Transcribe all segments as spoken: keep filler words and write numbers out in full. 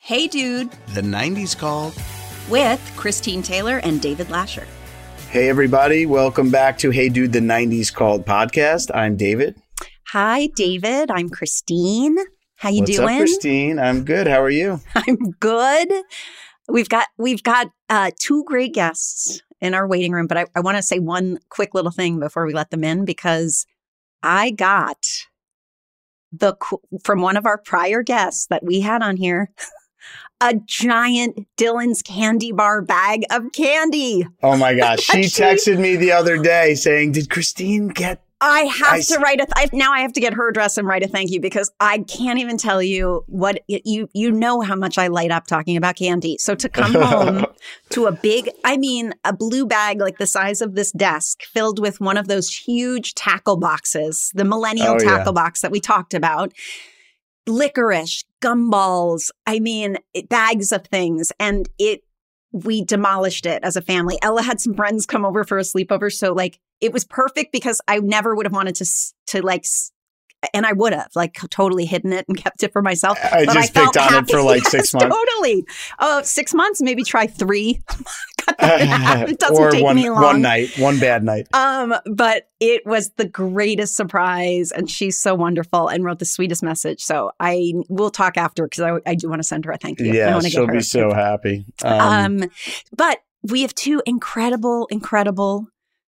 Hey Dude, The nineties Called, with Christine Taylor and David Lasher. Hey everybody, welcome back to Hey Dude, The nineties Called podcast. I'm David. Hi David, I'm Christine. How you What's doing? What's up, Christine? I'm good. How are you? I'm good. We've got we've got uh, two great guests in our waiting room, but I, I want to say one quick little thing before we let them in, because I got the from one of our prior guests that we had on here. A giant Dylan's candy bar bag of candy. Oh, my gosh. She texted me the other day saying, did Christine get... I have I to write a... Th- now I have to get her address and write a thank you, because I can't even tell you what... You you know how much I light up talking about candy. So to come home to a big... I mean, a blue bag like the size of this desk filled with one of those huge tackle boxes, the millennial oh, tackle yeah. box that we talked about. Licorice, gumballs, I mean, it, bags of things. And it, we demolished it as a family. Ella had some friends come over for a sleepover. So like, it was perfect, because I never would have wanted to, to like, and I would have like totally hidden it and kept it for myself. I but just I picked on it for like yes, six months. Totally. Oh, six months, maybe try three. It doesn't or take one, me long. One night, one bad night. Um, but it was the greatest surprise, and she's so wonderful and wrote the sweetest message. So I will talk after, because I, I do want to send her a thank you. Yeah, she'll be so happy. Um, um, but we have two incredible, incredible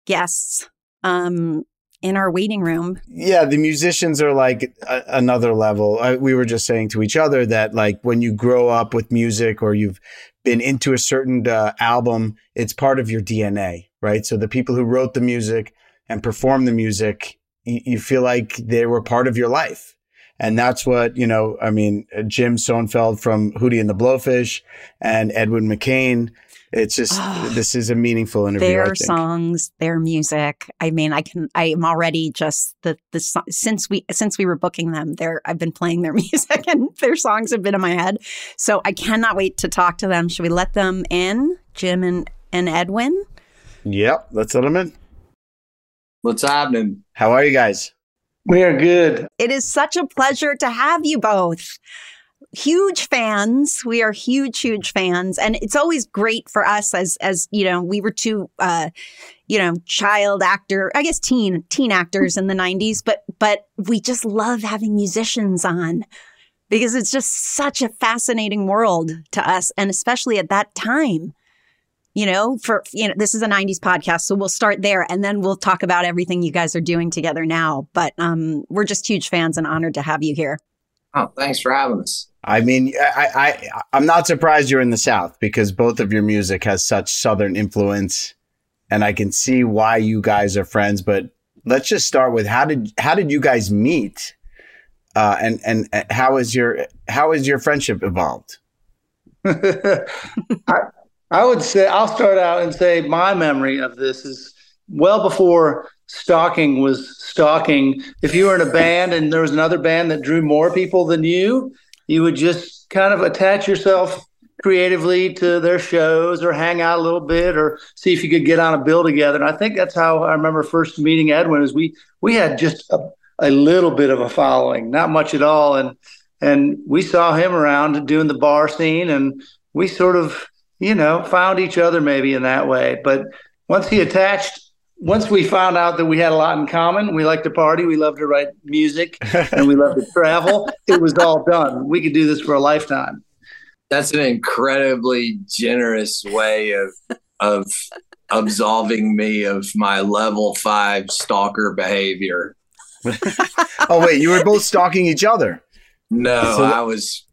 guests. Um. In our waiting room. Yeah, the musicians are like a- another level. I, we were just saying to each other that like when you grow up with music, or you've been into a certain uh, album, it's part of your D N A, right? So the people who wrote the music and performed the music, y- you feel like they were part of your life. And that's what, you know, I mean, Jim Sonefeld from Hootie and the Blowfish and Edwin McCain. It's just, oh, this is a meaningful interview, their I think. Songs, their music. I mean, I can, I am already just the, the, since we, since we were booking them there, I've been playing their music and their songs have been in my head. So I cannot wait to talk to them. Should we let them in, Jim and, and Edwin? Yep. Let's let them in. What's happening? How are you guys? We are good. It is such a pleasure to have you both. huge fans. We are huge, huge fans. And it's always great for us as, as you know, we were two, uh, you know, child actor, I guess teen, teen actors in the nineties. But but we just love having musicians on because it's just such a fascinating world to us. And especially at that time, you know, for, you know, this is a nineties podcast. So we'll start there and then we'll talk about everything you guys are doing together now. But um, we're just huge fans and honored to have you here. Oh, thanks for having us. I mean, I, I, I'm not surprised you're in the South because both of your music has such Southern influence, and I can see why you guys are friends. But let's just start with how did how did you guys meet, uh, and and how is your how is your friendship evolved? I, I would say I'll start out and say my memory of this is well before stalking was stalking. If you were in a band and there was another band that drew more people than you, you would just kind of attach yourself creatively to their shows or hang out a little bit or see if you could get on a bill together. And I think that's how I remember first meeting Edwin is we we had just a, a little bit of a following, not much at all. And and we saw him around doing the bar scene and we sort of, you know, found each other maybe in that way. But once he attached, once we found out that we had a lot in common, we liked to party, we loved to write music, and we loved to travel, it was all done. We could do this for a lifetime. That's an incredibly generous way of of absolving me of my level five stalker behavior. Oh, wait, you were both stalking each other. No, so that- I was,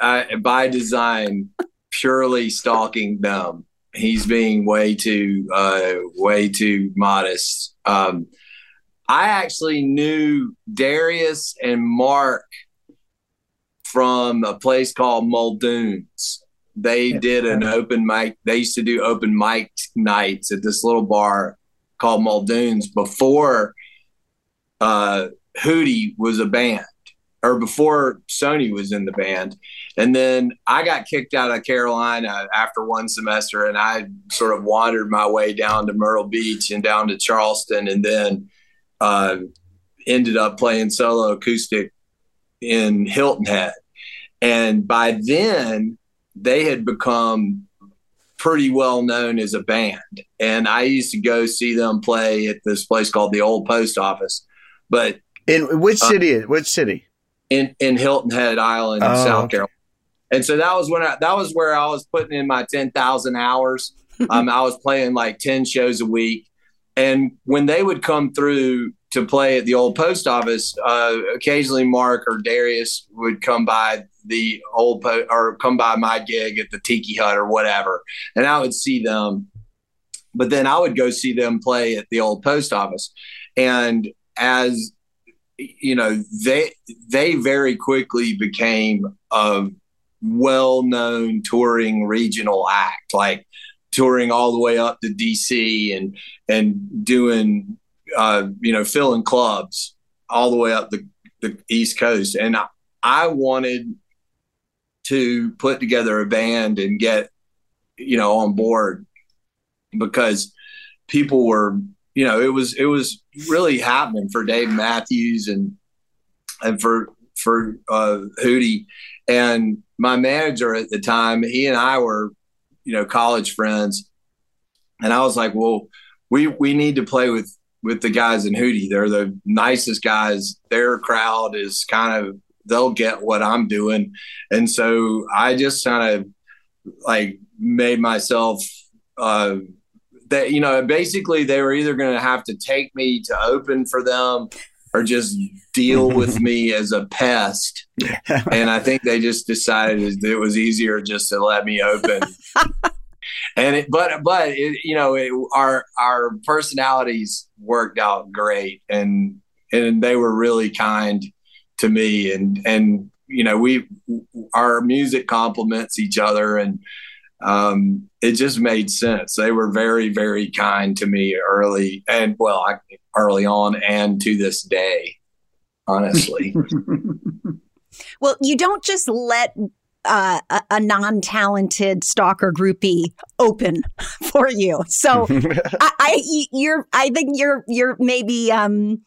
I, by design, purely stalking dumb. He's being way too, uh, way too modest. Um, I actually knew Darius and Mark from a place called Muldoon's. They did an open mic. They used to do open mic nights at this little bar called Muldoon's before uh, Hootie was a band, or before Sony was in the band. And then I got kicked out of Carolina after one semester, and I sort of wandered my way down to Myrtle Beach and down to Charleston, and then uh, ended up playing solo acoustic in Hilton Head. And by then, they had become pretty well known as a band. And I used to go see them play at this place called the Old Post Office. But in which city? Uh, which city? In, in Hilton Head Island in oh, South Carolina. And so that was when I, that was where I was putting in my ten thousand hours. Um, I was playing like ten shows a week. And when they would come through to play at the Old Post Office, uh, occasionally Mark or Darius would come by the old po- or come by my gig at the Tiki Hut or whatever. And I would see them, but then I would go see them play at the Old Post Office. And as, you know, they they very quickly became a well-known touring regional act, like touring all the way up to D C and and doing, uh, you know, filling clubs all the way up the, the East Coast. And I, I wanted to put together a band and get, you know, on board because people were, you know, it was it was really happening for Dave Matthews and and for for uh, Hootie. And my manager at the time, he and I were, you know, college friends. And I was like, well, we we need to play with with the guys in Hootie. They're the nicest guys. Their crowd is kind of, they'll get what I'm doing. And so I just kind of like made myself uh that, you know, basically they were either going to have to take me to open for them or just deal with me as a pest. And I think they just decided it was easier just to let me open. And it, but, but it, you know, it, our, our personalities worked out great, and, and they were really kind to me. And, and, you know, we, our music complements each other, and, um it just made sense. They were very, very kind to me early, and well I, early on and to this day, honestly. Well, you don't just let uh, a, a non-talented stalker groupie open for you, so I, I you're I think you're you're maybe um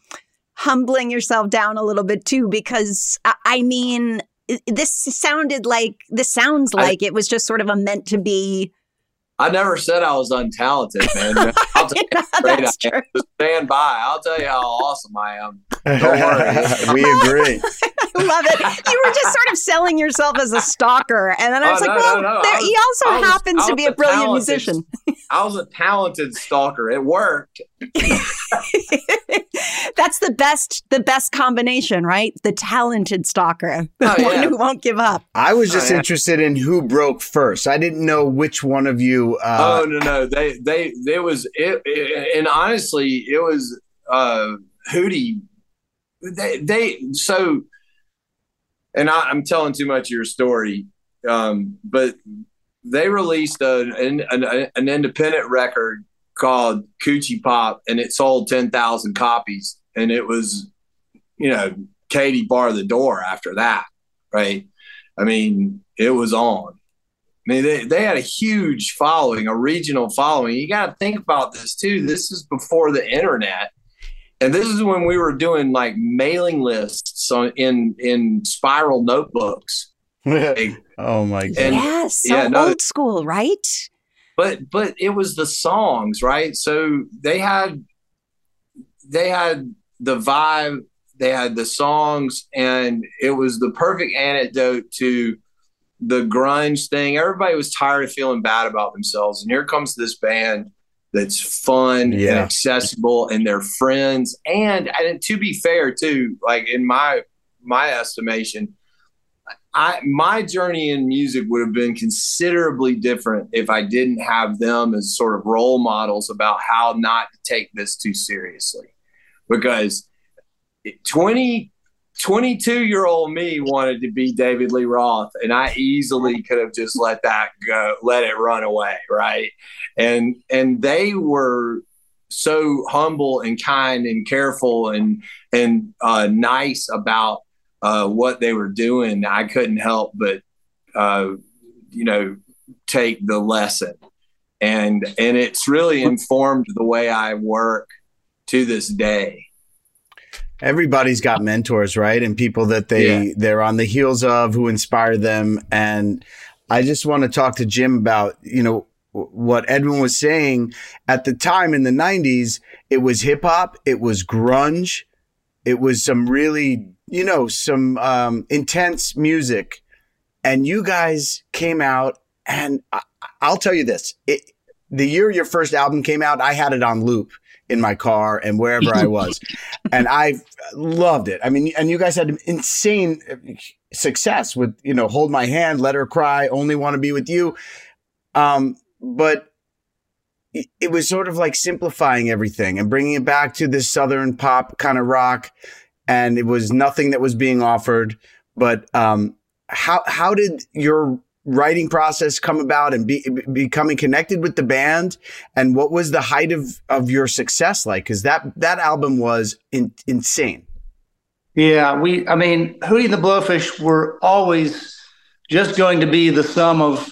humbling yourself down a little bit too, because I, I mean this sounded like, this sounds like I, it was just sort of a meant to be. I never said I was untalented, man. I'll tell you no, that's true. Just stand by. I'll tell you how awesome I am. Don't worry. We agree. I love it. You were just sort of selling yourself as a stalker. And then I was oh, like, no, well, no, no. There, he also was, happens to be a brilliant talented, musician. I was a talented stalker. It worked. That's the best the best combination, right? The talented stalker. The oh, one yeah. who won't give up. I was just oh, yeah. interested in who broke first. I didn't know which one of you. Uh, oh, no, no. They, they, they was, it, it, and honestly, it was uh, Hootie. They, they, so, and I, I'm telling too much of your story, um, but they released a, an, an, an independent record called Kootchypop, and it sold ten thousand copies. And it was, you know, Katie barred the door after that, right? I mean, it was on. I mean, they, they had a huge following, a regional following. You got to think about this too. This is before the internet. And this is when we were doing like mailing lists on, in in spiral notebooks. Like, oh my god! And, yes, so yeah, no, old school, right? But but it was the songs, right? So they had they had the vibe, they had the songs, and it was the perfect antidote to the grunge thing. Everybody was tired of feeling bad about themselves, and here comes this band. That's fun yeah. and accessible, and they're friends. And, and to be fair, too, like in my my estimation, I my journey in music would have been considerably different if I didn't have them as sort of role models about how not to take this too seriously. Because twenty, twenty-two-year-old me wanted to be David Lee Roth, and I easily could have just let that go, let it run away, right? And and they were so humble and kind and careful and and uh, nice about uh, what they were doing. I couldn't help but uh, you know take the lesson, and and it's really informed the way I work to this day. Everybody's got mentors, right? And people that they, yeah. they're on the heels of who inspire them. And I just want to talk to Jim about, you know, what Edwin was saying at the time in the nineties, it was hip hop. It was grunge. It was some really, you know, some um, intense music. And you guys came out and I, I'll tell you this. It, the year your first album came out, I had it on loop in my car and wherever I was. And I loved it. I mean, and you guys had insane success with, you know, Hold My Hand, Let Her Cry, Only Want to Be With You. Um, but it, it was sort of like simplifying everything and bringing it back to this Southern pop kind of rock. And it was nothing that was being offered. But um, how how did your writing process come about and be, becoming connected with the band? And what was the height of, of your success like? Because that, that album was in, insane. Yeah, we, I mean, Hootie and the Blowfish were always just going to be the sum of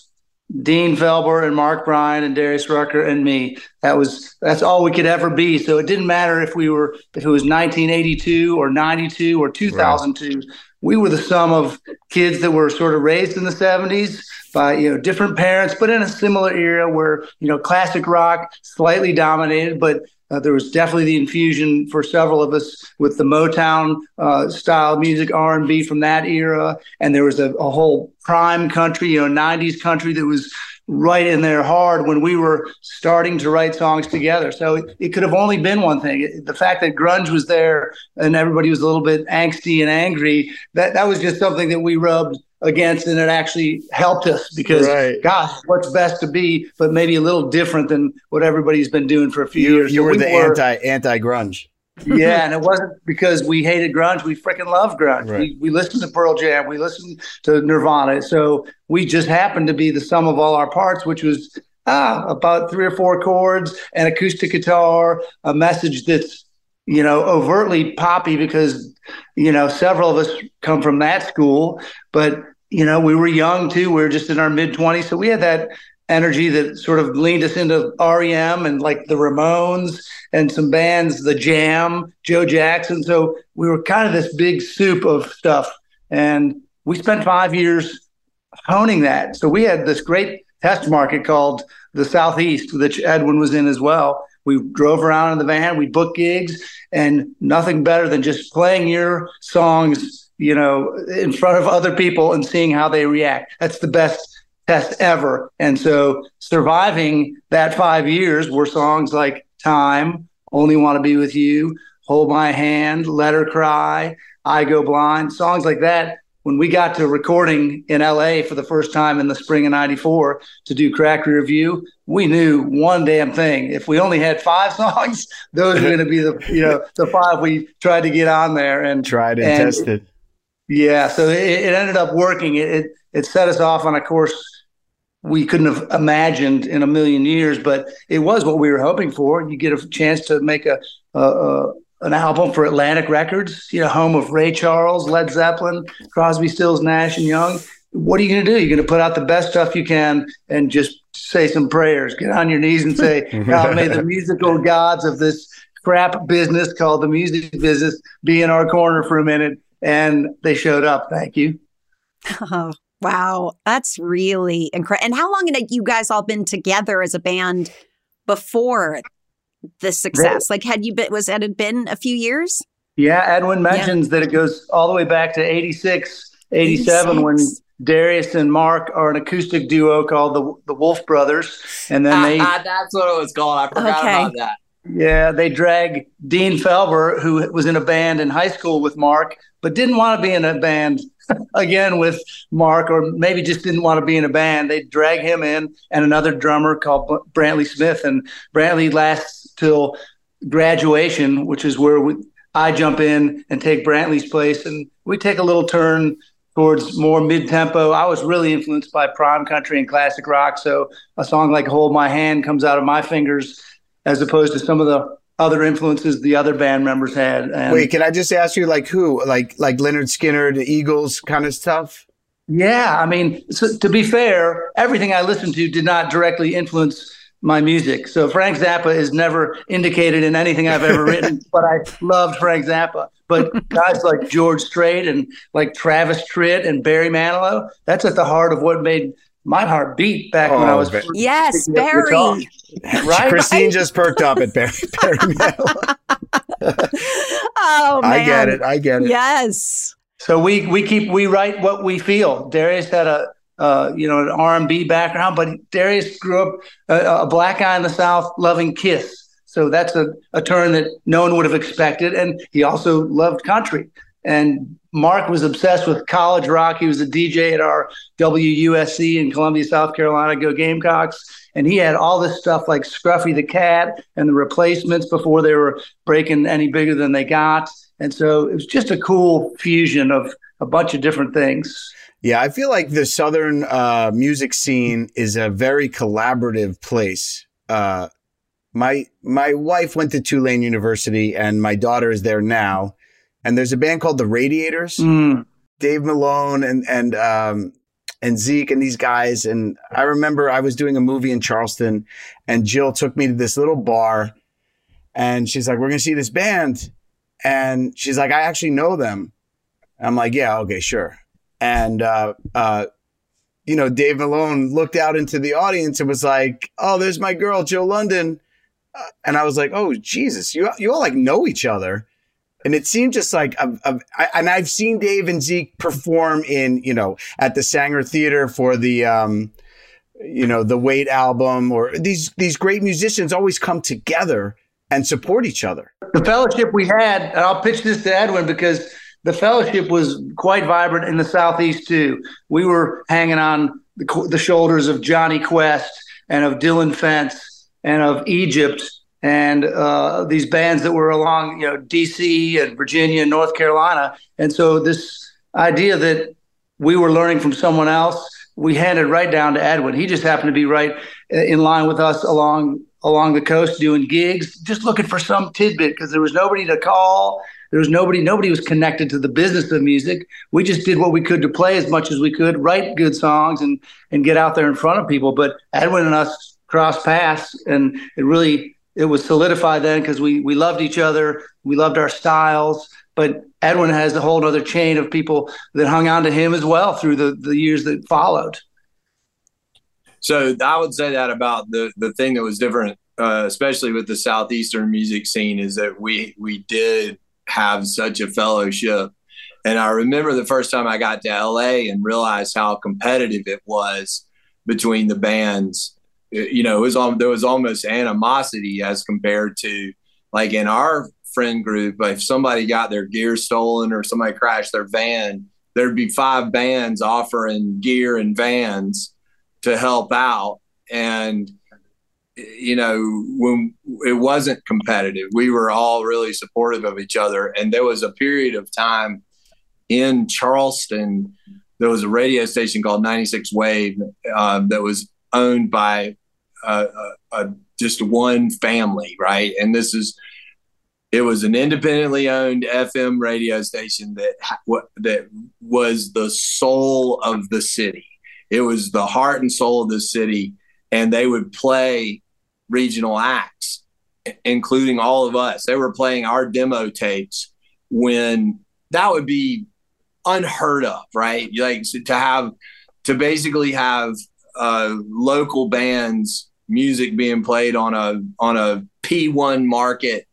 Dean Felber and Mark Bryan and Darius Rucker and me. That was, that's all we could ever be. So it didn't matter if we were, if it was nineteen eighty-two or ninety-two or two thousand two. Right. We were the sum of kids that were sort of raised in the seventies by, you know, different parents, but in a similar era where, you know, classic rock slightly dominated, but uh, there was definitely the infusion for several of us with the Motown uh, style music, R and B from that era. And there was a, a whole prime country, you know, nineties country that was right in there hard when we were starting to write songs together. So it, it could have only been one thing. It, the fact that grunge was there and everybody was a little bit angsty and angry, that, that was just something that we rubbed against, and it actually helped us because, right. gosh, what's best to be, but maybe a little different than what everybody's been doing for a few you, years. You so were we the were, anti, anti-grunge. Yeah, and it wasn't because we hated grunge. We freaking loved grunge. Right. We, we listened to Pearl Jam. We listened to Nirvana. So we just happened to be the sum of all our parts, which was ah, about three or four chords, an acoustic guitar, a message that's, you know, overtly poppy because, you know, several of us come from that school. But, you know, we were young, too. We were just in our mid-twenties. So we had that energy that sort of leaned us into R E M and like the Ramones and some bands, The Jam, Joe Jackson. So we were kind of this big soup of stuff. And we spent five years honing that. So we had this great test market called the Southeast, which Edwin was in as well. We drove around in the van, we booked gigs, and nothing better than just playing your songs, you know, in front of other people and seeing how they react. That's the best test ever. And so surviving that five years were songs like Time, Only Want to Be With You, Hold My Hand, Let Her Cry, I Go Blind, songs like that. When we got to recording in L A for the first time in the spring of ninety-four to do Cracked Rear View, we knew one damn thing. If we only had five songs, those were going to be the, you know, the five we tried to get on there. And tried and, and tested. Yeah. So it, it ended up working. It, it it set us off on a course we couldn't have imagined in a million years, but it was what we were hoping for. You get a chance to make a, a, a an album for Atlantic Records, you know, home of Ray Charles, Led Zeppelin, Crosby, Stills, Nash, and Young. What are you going to do? You're going to put out the best stuff you can and just say some prayers. Get on your knees and say, God, may the musical gods of this crap business called the music business be in our corner for a minute. And they showed up. Thank you. Oh, wow. That's really incredible. And how long had you guys all been together as a band before the success? They, like, had you been, was it had been a few years? Yeah, Edwin mentions yeah. that it goes all the way back to eighty-six, eighty-seven eighty-six when Darius and Mark are an acoustic duo called the the Wolf Brothers, and then uh, they uh, that's what it was called. I forgot okay. about that. Yeah, they drag Dean Felber, who was in a band in high school with Mark, but didn't want to be in a band again with Mark, or maybe just didn't want to be in a band. They drag him in, and another drummer called Brantley Smith, and Brantley lasts till graduation, which is where we, I jump in and take Brantley's place, and we take a little turn towards more mid-tempo. I was really influenced by prime country and classic rock, so a song like Hold My Hand comes out of my fingers as opposed to some of the other influences the other band members had. And wait, can I just ask you, like, who? Like like Leonard Skinner, the Eagles kind of stuff? Yeah, I mean, so, to be fair, everything I listened to did not directly influence my music. So Frank Zappa is never indicated in anything I've ever written, but I loved Frank Zappa. But guys like George Strait and like Travis Tritt and Barry Manilow, that's at the heart of what made my heart beat back oh, when I was Barry. Yes, Barry. Right? Christine right? just perked up at Barry. Barry Manilow. Oh, man. I get it. I get it. Yes. So we we keep we write what we feel. Darius had a uh, you know an R and B background, but Darius grew up a, a black guy in the South loving Kiss. So that's a, a turn that no one would have expected, and he also loved country. And Mark was obsessed with college rock. He was a D J at our W U S C in Columbia, South Carolina, Go Gamecocks. And he had all this stuff like Scruffy the Cat and the Replacements before they were breaking any bigger than they got. And so it was just a cool fusion of a bunch of different things. Yeah, I feel like the Southern uh, music scene is a very collaborative place. Uh, my my wife went to Tulane University and my daughter is there now. And there's a band called The Radiators, mm. Dave Malone and and um, and Zeke and these guys. And I remember I was doing a movie in Charleston and Jill took me to this little bar and she's like, we're going to see this band. And she's like, I actually know them. And I'm like, yeah, okay, sure. And, uh, uh, you know, Dave Malone looked out into the audience and was like, oh, there's my girl, Jill London. Uh, and I was like, oh, Jesus, you you all like know each other. And it seemed just like, a, a, I, and I've seen Dave and Zeke perform in, you know, at the Sanger Theater for the, um, you know, the Wait album, or these these great musicians always come together and support each other. The fellowship we had, and I'll pitch this to Edwin because the fellowship was quite vibrant in the Southeast too. We were hanging on the, the shoulders of Johnny Quest and of Dylan Fence and of Egypt. And uh, these bands that were along, you know, D C and Virginia and North Carolina. And so this idea that we were learning from someone else, we handed right down to Edwin. He just happened to be right in line with us along along the coast doing gigs, just looking for some tidbit because there was nobody to call. There was nobody, nobody was connected to the business of music. We just did what we could to play as much as we could, write good songs and and get out there in front of people. But Edwin and us crossed paths and it really – it was solidified then because we we loved each other. We loved our styles. But Edwin has a whole other chain of people that hung on to him as well through the, the years that followed. So I would say that about the, the thing that was different, uh, especially with the Southeastern music scene, is that we we did have such a fellowship. And I remember the first time I got to L A and realized how competitive it was between the bands. It, you know, it was um, there was almost animosity as compared to, like, in our friend group, if somebody got their gear stolen or somebody crashed their van, there'd be five bands offering gear and vans to help out. And, you know, when it wasn't competitive, we were all really supportive of each other. And there was a period of time in Charleston, there was a radio station called ninety-six Wave um, that was owned by uh, a, a, just one family, right? And this is, it was an independently owned F M radio station that that was the soul of the city. It was the heart and soul of the city, and they would play regional acts, including all of us. They were playing our demo tapes when that would be unheard of, right? Like to have, to basically have uh, local bands' music being played on a on a P one market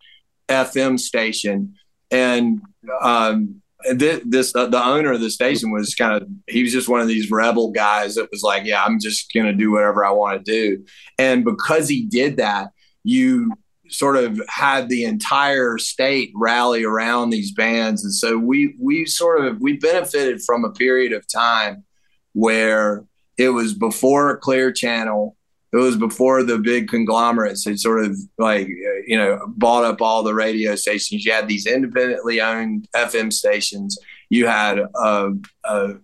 F M station. And um, th- this uh, the owner of the station was kind of, he was just one of these rebel guys that was like, yeah, I'm just going to do whatever I want to do. And because he did that, you sort of had the entire state rally around these bands. And so we we sort of, we benefited from a period of time where it was before Clear Channel. It was before the big conglomerates had sort of, like, you know, bought up all the radio stations. You had these independently owned F M stations. You had a, a,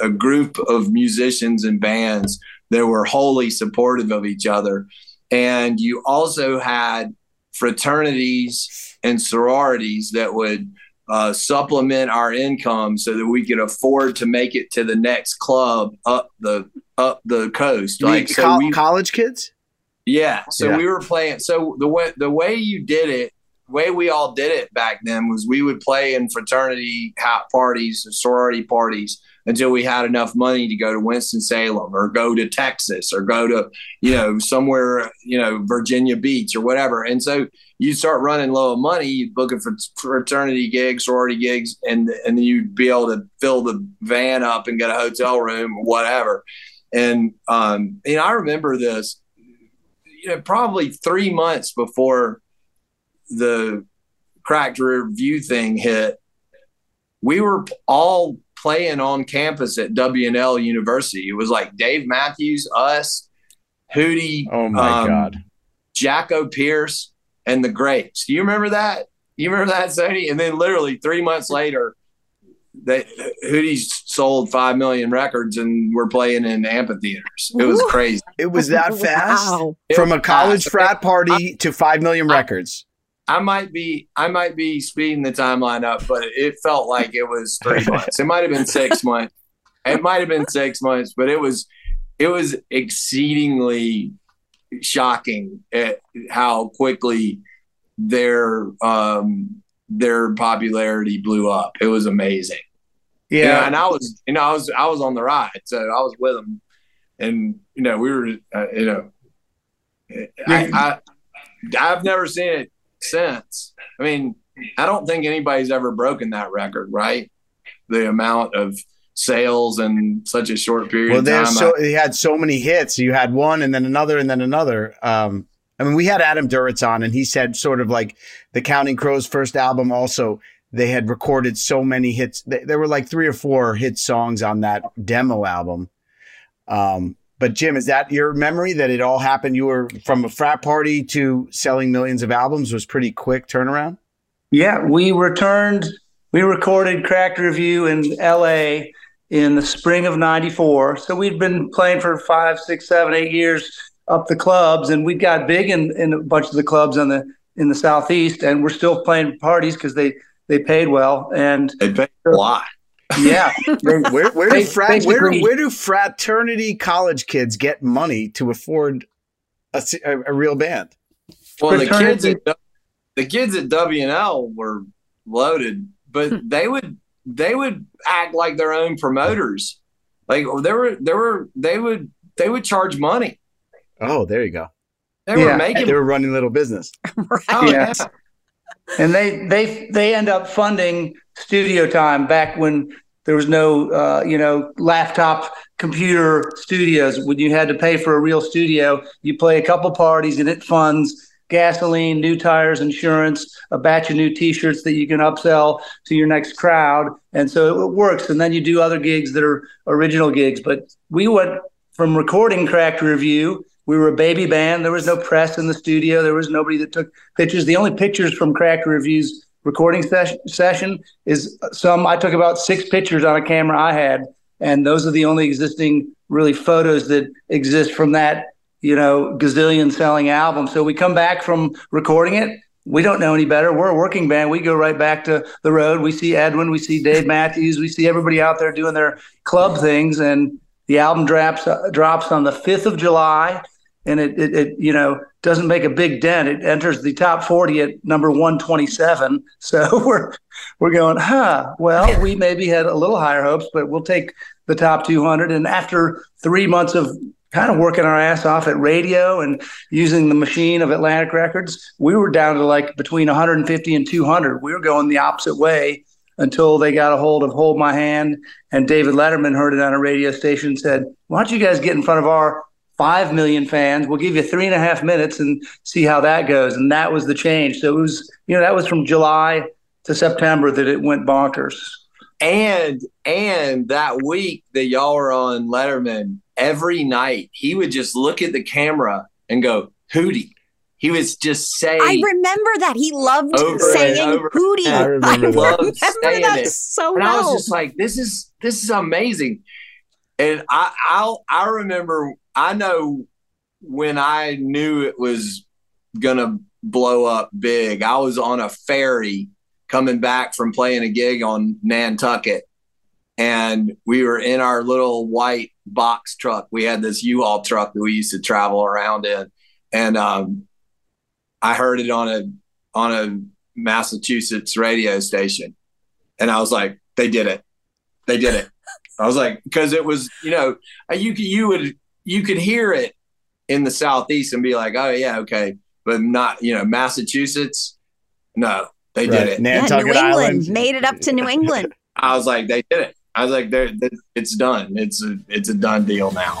a group of musicians and bands that were wholly supportive of each other. And you also had fraternities and sororities that would uh, supplement our income so that we could afford to make it to the next club up the up the coast. You like so co- we, college kids? Yeah. So yeah. we were playing. So the way, the way you did it, the way we all did it back then was we would play in fraternity parties, sorority parties, until we had enough money to go to Winston-Salem or go to Texas or go to, you know, somewhere, you know, Virginia Beach or whatever. And so you start running low of money, you'd book for fraternity gigs, sorority gigs, and, and then you'd be able to fill the van up and get a hotel room or whatever. And, um, and I remember this, you know, probably three months before the Cracked Rear View thing hit, we were all playing on campus at W and L University. It was like Dave Matthews, us, Hootie, oh my um, God, Jacko Pierce, and the Grapes. Do you remember that? You remember that, Sony? And then literally three months later, they, Hootie sold five million records and we're playing in amphitheaters. It was crazy. It was that fast? Wow. From a college frat party I, to five million I, records. I might be I might be speeding the timeline up, but it felt like it was three months. It might have been six months. It might have been six months, but it was it was exceedingly shocking at how quickly their um, their popularity blew up. It was amazing. Yeah, you know, and I was you know I was I was on the ride, so I was with them, and you know we were uh, you know I, I I've never seen it since. I mean, I don't think anybody's ever broken that record, right? The amount of sales in such a short period well, there's of time. Well, so, they had so many hits. You had one and then another and then another. Um, I mean, we had Adam Duritz on, and he said sort of like the Counting Crows first album also, they had recorded so many hits. There were like three or four hit songs on that demo album. Um, But Jim, is that your memory that it all happened? You were from a frat party to selling millions of albums was pretty quick turnaround. Yeah, we returned. We recorded Cracked Rear View in L A in the spring of ninety-four. So we'd been playing for five, six, seven, eight years up the clubs, and we got big in, in a bunch of the clubs on the in the Southeast, and we're still playing parties because they they paid well and they paid a lot. Yeah, where, where, where, do frat, where, do, where do fraternity college kids get money to afford a, a, a real band? Well, the kids at the kids at W and L were loaded but they would they would act like their own promoters. Like there were there were they would they would charge money. Oh, there you go. They yeah. were making they were running a little business. Right. Oh, yeah. Yeah. And they they they end up funding studio time back when there was no uh, you know, laptop computer studios. When you had to pay for a real studio, you play a couple parties and it funds gasoline, new tires, insurance, a batch of new T-shirts that you can upsell to your next crowd. And so it works. And then you do other gigs that are original gigs. But we went from recording Cracked Rear View. We were a baby band. There was no press in the studio. There was nobody that took pictures. The only pictures from Cracked Rear View's recording ses- session is some, I took about six pictures on a camera I had. And those are the only existing really photos that exist from that, you know, gazillion selling album. So we come back from recording it. We don't know any better. We're a working band. We go right back to the road. We see Edwin. We see Dave Matthews. We see everybody out there doing their club things. And the album drops, uh, drops on the fifth of July. And it, it, it, you know, doesn't make a big dent. It enters the top forty at number one twenty-seven. So we're we're going, huh, well, we maybe had a little higher hopes, but we'll take the top two hundred. And after three months of kind of working our ass off at radio and using the machine of Atlantic Records, we were down to like between one fifty and two hundred. We were going the opposite way until they got a hold of Hold My Hand. And David Letterman heard it on a radio station and said, why don't you guys get in front of our Five million fans. We'll give you three and a half minutes and see how that goes. And that was the change. So it was, you know, that was from July to September that it went bonkers. And and that week that y'all were on Letterman, every night he would just look at the camera and go, Hootie. He was just saying. I remember that he loved saying Hootie. I remember, I loved remember saying that it. so and well. And I was just like, this is this is amazing. And I I'll, I remember. I know when I knew it was going to blow up big, I was on a ferry coming back from playing a gig on Nantucket, and we were in our little white box truck. We had this U-Haul truck that we used to travel around in, and um, I heard it on a on a Massachusetts radio station, and I was like, they did it. They did it. I was like, because it was, you know, you you would – you could hear it in the Southeast and be like, oh, yeah, okay. But not, you know, Massachusetts. No, they right. did it. Nantucket yeah, New Island. England made it up to New England. I was like, they did it. I was like, they're, they're, it's done. It's a, it's a done deal now.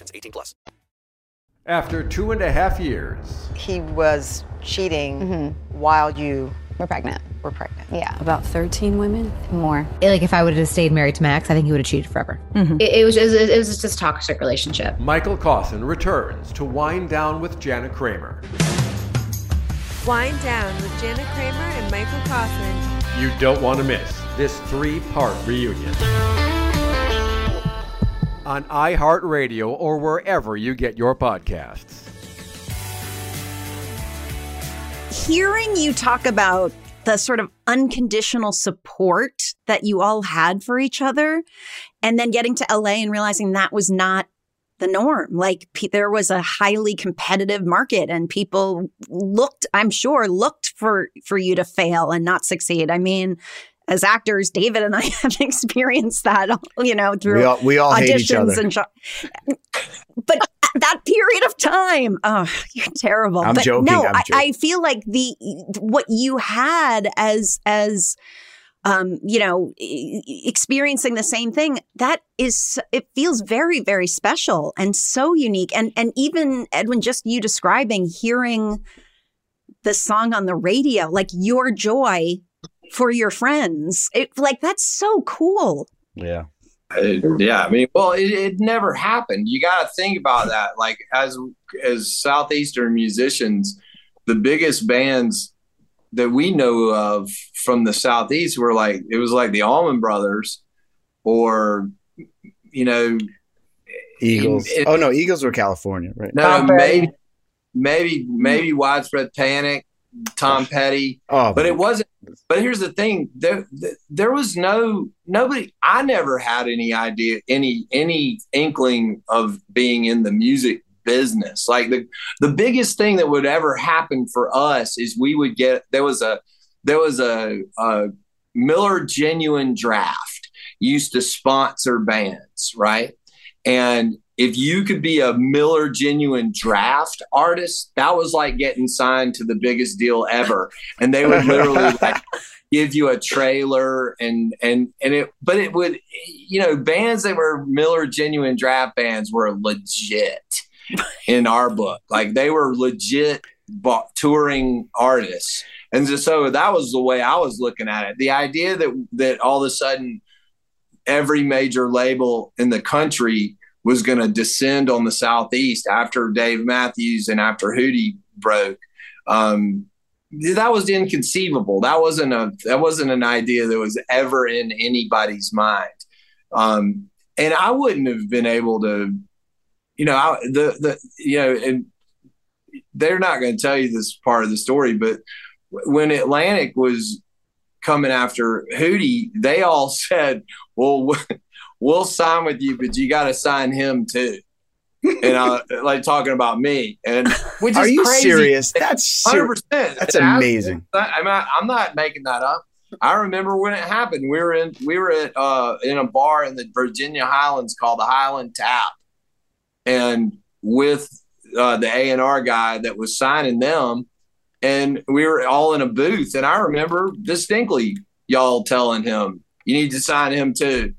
eighteen plus. After two and a half years. He was cheating mm-hmm. while you were pregnant. Were pregnant. Yeah. About thirteen women? More. It, like if I would have stayed married to Max, I think he would have cheated forever. Mm-hmm. It, it, was, it, was, it was just a toxic relationship. Michael Cawson returns to Wind Down with Janet Kramer. Wind Down with Janet Kramer and Michael Cawson. You don't want to miss this three-part reunion. On iHeartRadio or wherever you get your podcasts. Hearing you talk about the sort of unconditional support that you all had for each other, and then getting to L A and realizing that was not the norm. Like pe- there was a highly competitive market and people looked, I'm sure, looked for, for you to fail and not succeed. I mean, as actors, David and I have experienced that, you know, through we all, we all auditions hate each other. And sh- but that period of time, oh, you're terrible. I'm but joking. No, I'm I, joking. I feel like the what you had as as Um, you know, experiencing the same thing, that is, it feels very, very special and so unique. And and even, Edwin, just you describing hearing the song on the radio, like your joy for your friends, it, like that's so cool. Yeah. It, yeah. I mean, well, it, it never happened. You got to think about that. Like as as Southeastern musicians, the biggest bands that we know of from the Southeast were like, it was like the Allman Brothers or, you know, Eagles. It, oh no, Eagles were California, right? No, Tom maybe, Petty. maybe, maybe Widespread Panic, Tom Petty. Oh, but it wasn't, but here's the thing. There, there was no, nobody, I never had any idea, any, any inkling of being in the music business. Like the the biggest thing that would ever happen for us is we would get there was a there was a, a Miller Genuine Draft used to sponsor bands, right? And if you could be a Miller Genuine Draft artist, that was like getting signed to the biggest deal ever. And they would literally like give you a trailer and and and it but it would, you know, bands that were Miller Genuine Draft bands were legit. In our book, like they were legit bo- touring artists. And so that was the way I was looking at it. The idea that that all of a sudden every major label in the country was going to descend on the Southeast after Dave Matthews and after Hootie broke, um, that was inconceivable. That wasn't a that wasn't an idea that was ever in anybody's mind. Um, and I wouldn't have been able to. You know, I, the the you know, and they're not going to tell you this part of the story, but when Atlantic was coming after Hootie, they all said, "Well, we'll sign with you, but you got to sign him too." And I like talking about me. And which is are you crazy. Serious? That's one hundred percent. That's and amazing. I, I'm not, I'm not making that up. I remember when it happened. We were in we were at uh, in a bar in the Virginia Highlands called the Highland Tap. And with uh, the A and R guy that was signing them, and we were all in a booth. And I remember distinctly y'all telling him, "You need to sign him too."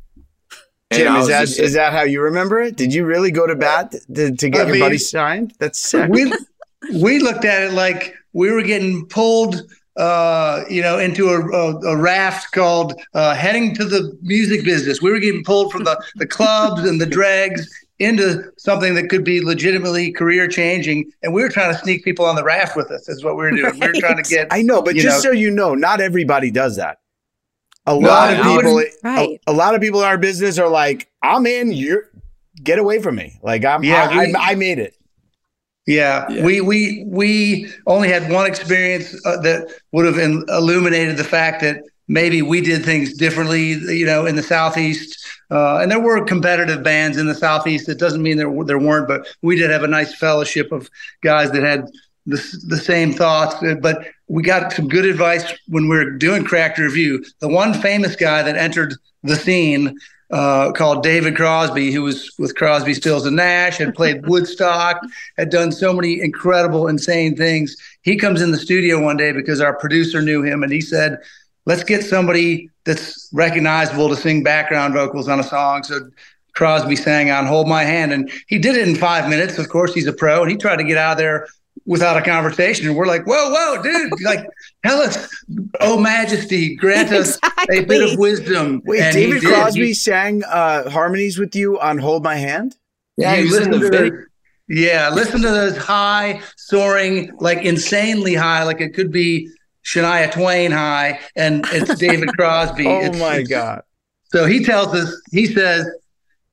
And Jim, is that just, is that how you remember it? Did you really go to bat to, to get I your mean, buddy signed? That's sick. We we looked at it like we were getting pulled, uh, you know, into a, a, a raft called uh, heading to the music business. We were getting pulled from the, the clubs and the dregs into something that could be legitimately career changing. And we were trying to sneak people on the raft with us is what we were doing. Right. We were trying to get, I know, but just know, so you know, not everybody does that. A no, lot of people, right. a, a lot of people in our business are like, I'm in, you're get away from me. Like I'm, yeah, I, we, I, I made it. Yeah, yeah. We, we, we only had one experience uh, that would have in, illuminated the fact that maybe we did things differently, you know, in the Southeast. Uh, and there were competitive bands in the Southeast. It doesn't mean there there weren't, but we did have a nice fellowship of guys that had the, the same thoughts. But we got some good advice when we were doing Cracked Rear View. The one famous guy that entered the scene uh, called David Crosby, who was with Crosby, Stills and Nash, had played Woodstock, had done so many incredible, insane things. He comes in the studio one day because our producer knew him, and he said, let's get somebody that's recognizable to sing background vocals on a song. So Crosby sang on Hold My Hand, and he did it in five minutes. Of course, he's a pro, and he tried to get out of there without a conversation. And we're like, whoa, whoa, dude, like, tell us, oh, majesty, grant us exactly. a bit of wisdom. Wait, and David Crosby he, sang uh, harmonies with you on Hold My Hand? Yeah, you listen to the video. Yeah, listen to those high, soaring, like insanely high, like it could be Shania Twain high, and it's David Crosby. oh, it's, my it's, God. So he tells us, he says,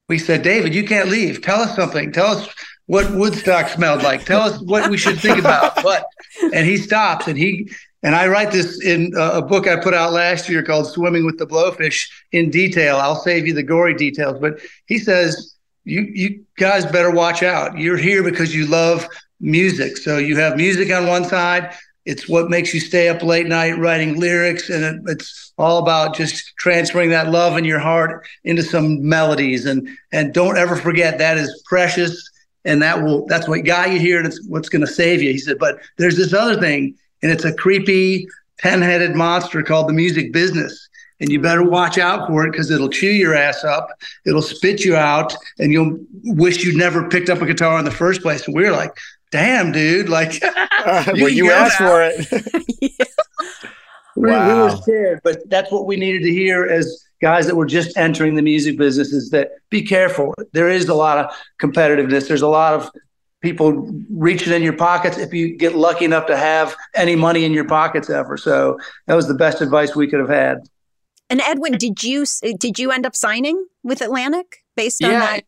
we said, David, you can't leave. Tell us something. Tell us what Woodstock smelled like. Tell us what we should think about. What? And he stops, and he and I write this in a, a book I put out last year called Swimming with the Blowfish in detail. I'll save you the gory details. But he says, you, you guys better watch out. You're here because you love music. So you have music on one side. It's what makes you stay up late night writing lyrics, and it, it's all about just transferring that love in your heart into some melodies. And and don't ever forget that is precious, and that will that's what got you here, and it's what's going to save you. He said, but there's this other thing, and it's a creepy ten-headed monster called the music business, and you better watch out for it because it'll chew your ass up, it'll spit you out, and you'll wish you'd never picked up a guitar in the first place. And we were like, damn, dude, like uh, you, well, you asked for it. yeah. we, wow. we were scared, but that's what we needed to hear as guys that were just entering the music business, is that be careful. There is a lot of competitiveness. There's a lot of people reaching in your pockets if you get lucky enough to have any money in your pockets ever. So that was the best advice we could have had. And Edwin, did you did you end up signing with Atlantic based on yeah. that?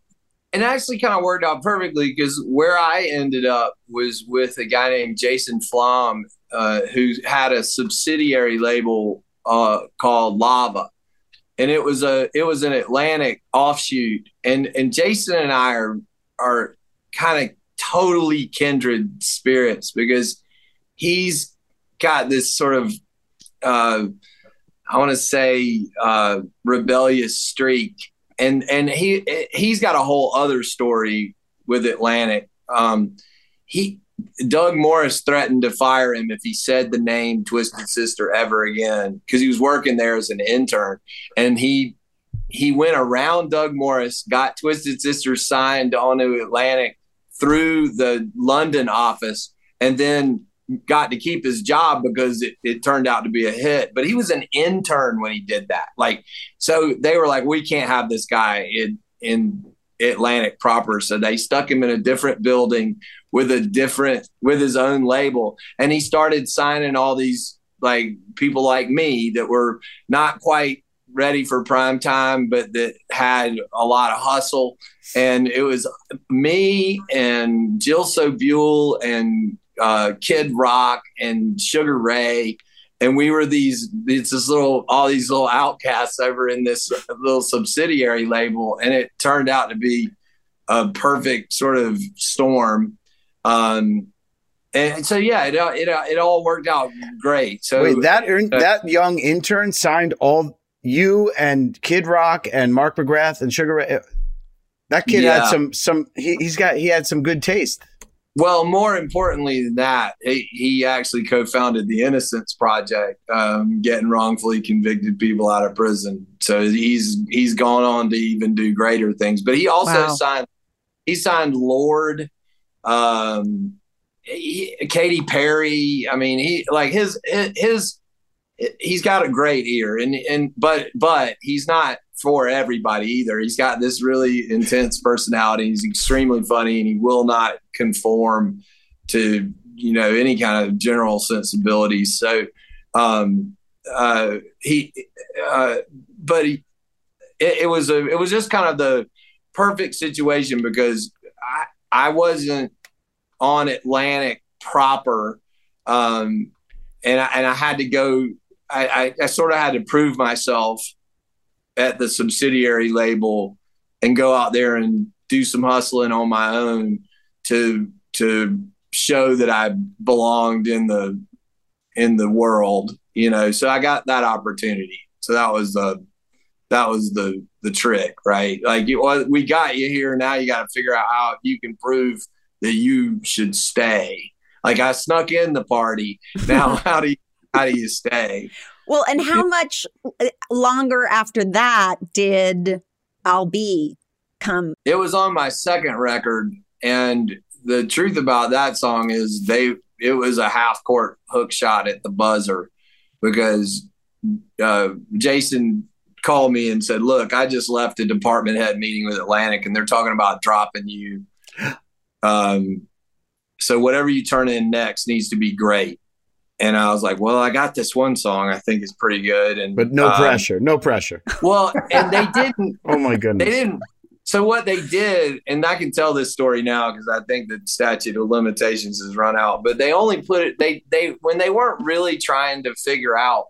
And actually kind of worked out perfectly, because where I ended up was with a guy named Jason Flom, uh, who had a subsidiary label uh, called Lava. And it was a it was an Atlantic offshoot. And and Jason and I are are kind of totally kindred spirits, because he's got this sort of, uh, I want to say, uh, rebellious streak. And and he he's got a whole other story with Atlantic. Um, he Doug Morris threatened to fire him if he said the name Twisted Sister ever again, because he was working there as an intern. And he he went around Doug Morris, got Twisted Sister signed onto Atlantic through the London office, and then got to keep his job because it, it turned out to be a hit. But he was an intern when he did that. Like, so they were like, we can't have this guy in, in Atlantic proper. So they stuck him in a different building with a different, with his own label. And he started signing all these like people like me that were not quite ready for prime time, but that had a lot of hustle. And it was me and Jill Sobule and Uh, Kid Rock and Sugar Ray, and we were these it's this little all these little outcasts over in this little subsidiary label, and it turned out to be a perfect sort of storm. Um, and so yeah, it it it all worked out great. So wait, that uh, that young intern signed all you and Kid Rock and Mark McGrath and Sugar Ray. That kid yeah. had some some he, he's got he had some good taste. Well, more importantly than that, he, he actually co-founded the Innocence Project, um, getting wrongfully convicted people out of prison. So he's he's gone on to even do greater things. But he also wow. signed he signed Lorde, um, he, Katy Perry. I mean, he like his his he's got a great ear, and and but but he's not for everybody either. He's got this really intense personality. He's extremely funny, and he will not conform to, you know, any kind of general sensibilities. So, um, uh, he, uh, but he, it, it was a, it was just kind of the perfect situation, because I, I wasn't on Atlantic proper. Um, and I, and I had to go, I, I, I sort of had to prove myself at the subsidiary label and go out there and do some hustling on my own to to show that I belonged in the in the world, you know. So I got that opportunity. So that was the that was the the trick, right? Like, it was, we got you here. Now you got to figure out how you can prove that you should stay. Like, I snuck in the party. Now how do you, how do you stay? Well, and how much longer after that did I'll Be come? It was on my second record, and the truth about that song is they it was a half court hook shot at the buzzer, because uh, Jason called me and said, "Look, I just left a department head meeting with Atlantic, and they're talking about dropping you. Um, so whatever you turn in next needs to be great." And I was like, well, I got this one song I think is pretty good. And But no um, pressure, no pressure. Well, and they didn't. Oh, my goodness. They didn't. So what they did, and I can tell this story now because I think the statute of limitations has run out, but they only put it, they, they when they weren't really trying to figure out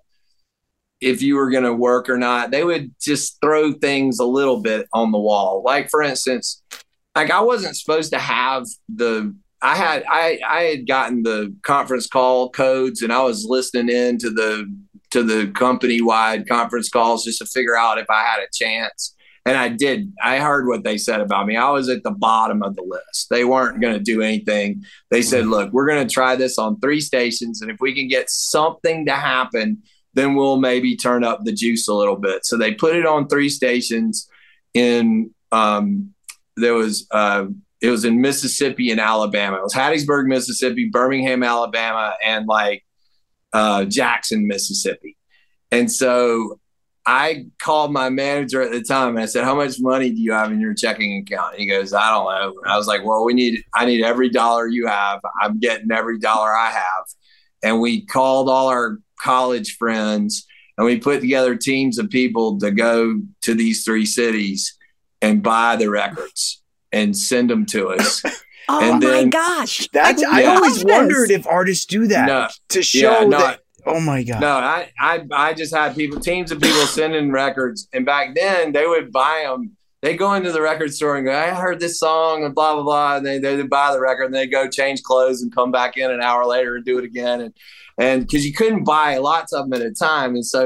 if you were going to work or not, they would just throw things a little bit on the wall. Like, for instance, like I wasn't supposed to have the, I had I, I had gotten the conference call codes, and I was listening in to the to the company wide conference calls just to figure out if I had a chance. And I did. I heard what they said about me. I was at the bottom of the list. They weren't going to do anything. They said, "Look, we're going to try this on three stations, and if we can get something to happen, then we'll maybe turn up the juice a little bit." So they put it on three stations. In um, there was. Uh, It was in Mississippi and Alabama. It was Hattiesburg, Mississippi, Birmingham, Alabama, and like uh, Jackson, Mississippi. And so I called my manager at the time and I said, "How much money do you have in your checking account?" And he goes, "I don't know." And I was like, "Well, we need, I need every dollar you have. I'm getting every dollar I have." And we called all our college friends and we put together teams of people to go to these three cities and buy the records and send them to us. Oh, and then, my gosh. That's, I, yeah. I always wondered if artists do that no, to show yeah, no, that. Oh, my God. No, I, I I just had people, teams of people sending records. And back then, they would buy them. They go into the record store and go, "I heard this song," and blah, blah, blah. And they, they would buy the record, and they go change clothes and come back in an hour later and do it again. And and because you couldn't buy lots of them at a time. And so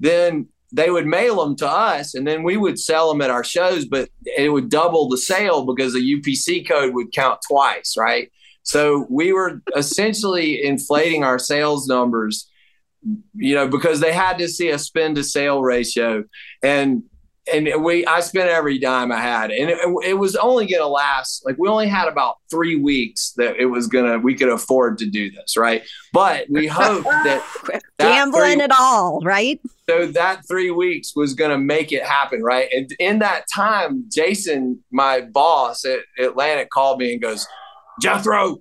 then they would mail them to us, and then we would sell them at our shows, but it would double the sale because the U P C code would count twice, right? So we were essentially inflating our sales numbers, you know, because they had to see a spend to sale ratio. And and we I spent every dime I had. And it, it was only going to last, like, we only had about three weeks that it was going to, we could afford to do this, right? But we hoped that. Gambling at all, right? So that three weeks was going to make it happen, right? And in that time, Jason, my boss at Atlantic, called me and goes, "Jethro,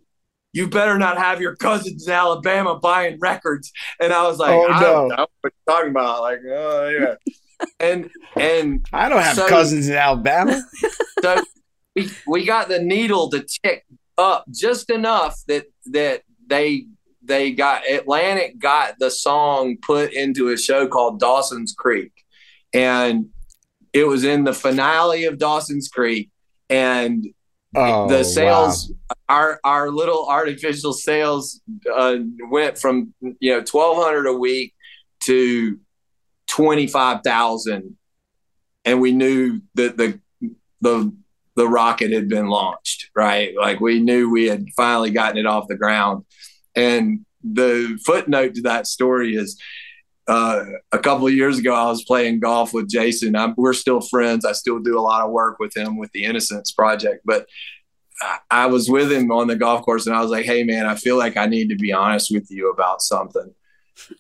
you better not have your cousins in Alabama buying records." And I was like, oh, I no. don't know what you're talking about. Like, oh, yeah. and and I don't have so, cousins in Alabama. So we, we got the needle to tick up just enough that that they – They got Atlantic got the song put into a show called Dawson's Creek, and it was in the finale of Dawson's Creek. And oh, the sales, wow. our our little artificial sales uh, went from you know twelve hundred a week to twenty five thousand, and we knew that the the the rocket had been launched, right? Like, we knew we had finally gotten it off the ground. And the footnote to that story is uh, a couple of years ago, I was playing golf with Jason. I'm, we're still friends. I still do a lot of work with him with the Innocence Project. But I, I was with him on the golf course, and I was like, "Hey, man, I feel like I need to be honest with you about something.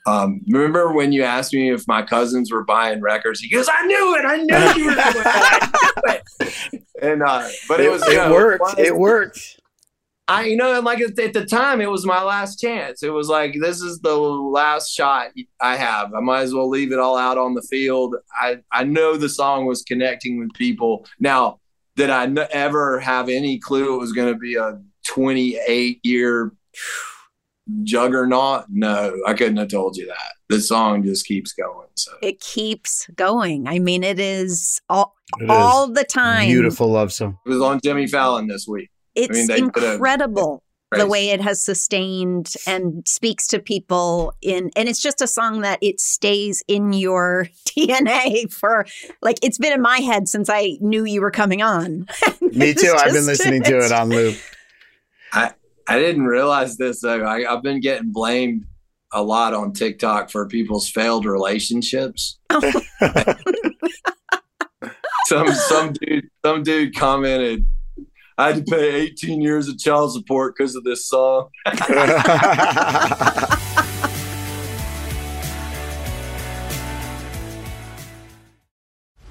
Um, remember when you asked me if my cousins were buying records?" He goes, "I knew it. I knew you were doing it. I knew it." And, uh, but it was it, you know, it worked. It worked. I, you know, and like at the time, it was my last chance. It was like, this is the last shot I have. I might as well leave it all out on the field. I, I know the song was connecting with people. Now, did I n- ever have any clue it was going to be a twenty-eight year juggernaut? No, I couldn't have told you that. The song just keeps going. So it keeps going. I mean, it is all, it all is the time. Beautiful love song. It was on Jimmy Fallon this week. It's I mean, they incredible the way it has sustained and speaks to people in, and it's just a song that it stays in your D N A for, like, it's been in my head since I knew you were coming on. Me too. I've been listening it. to it on loop. I, I didn't realize this, though. I, I've been getting blamed a lot on TikTok for people's failed relationships. Oh. some some dude some dude commented, I had to pay eighteen years of child support because of this song.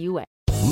U A.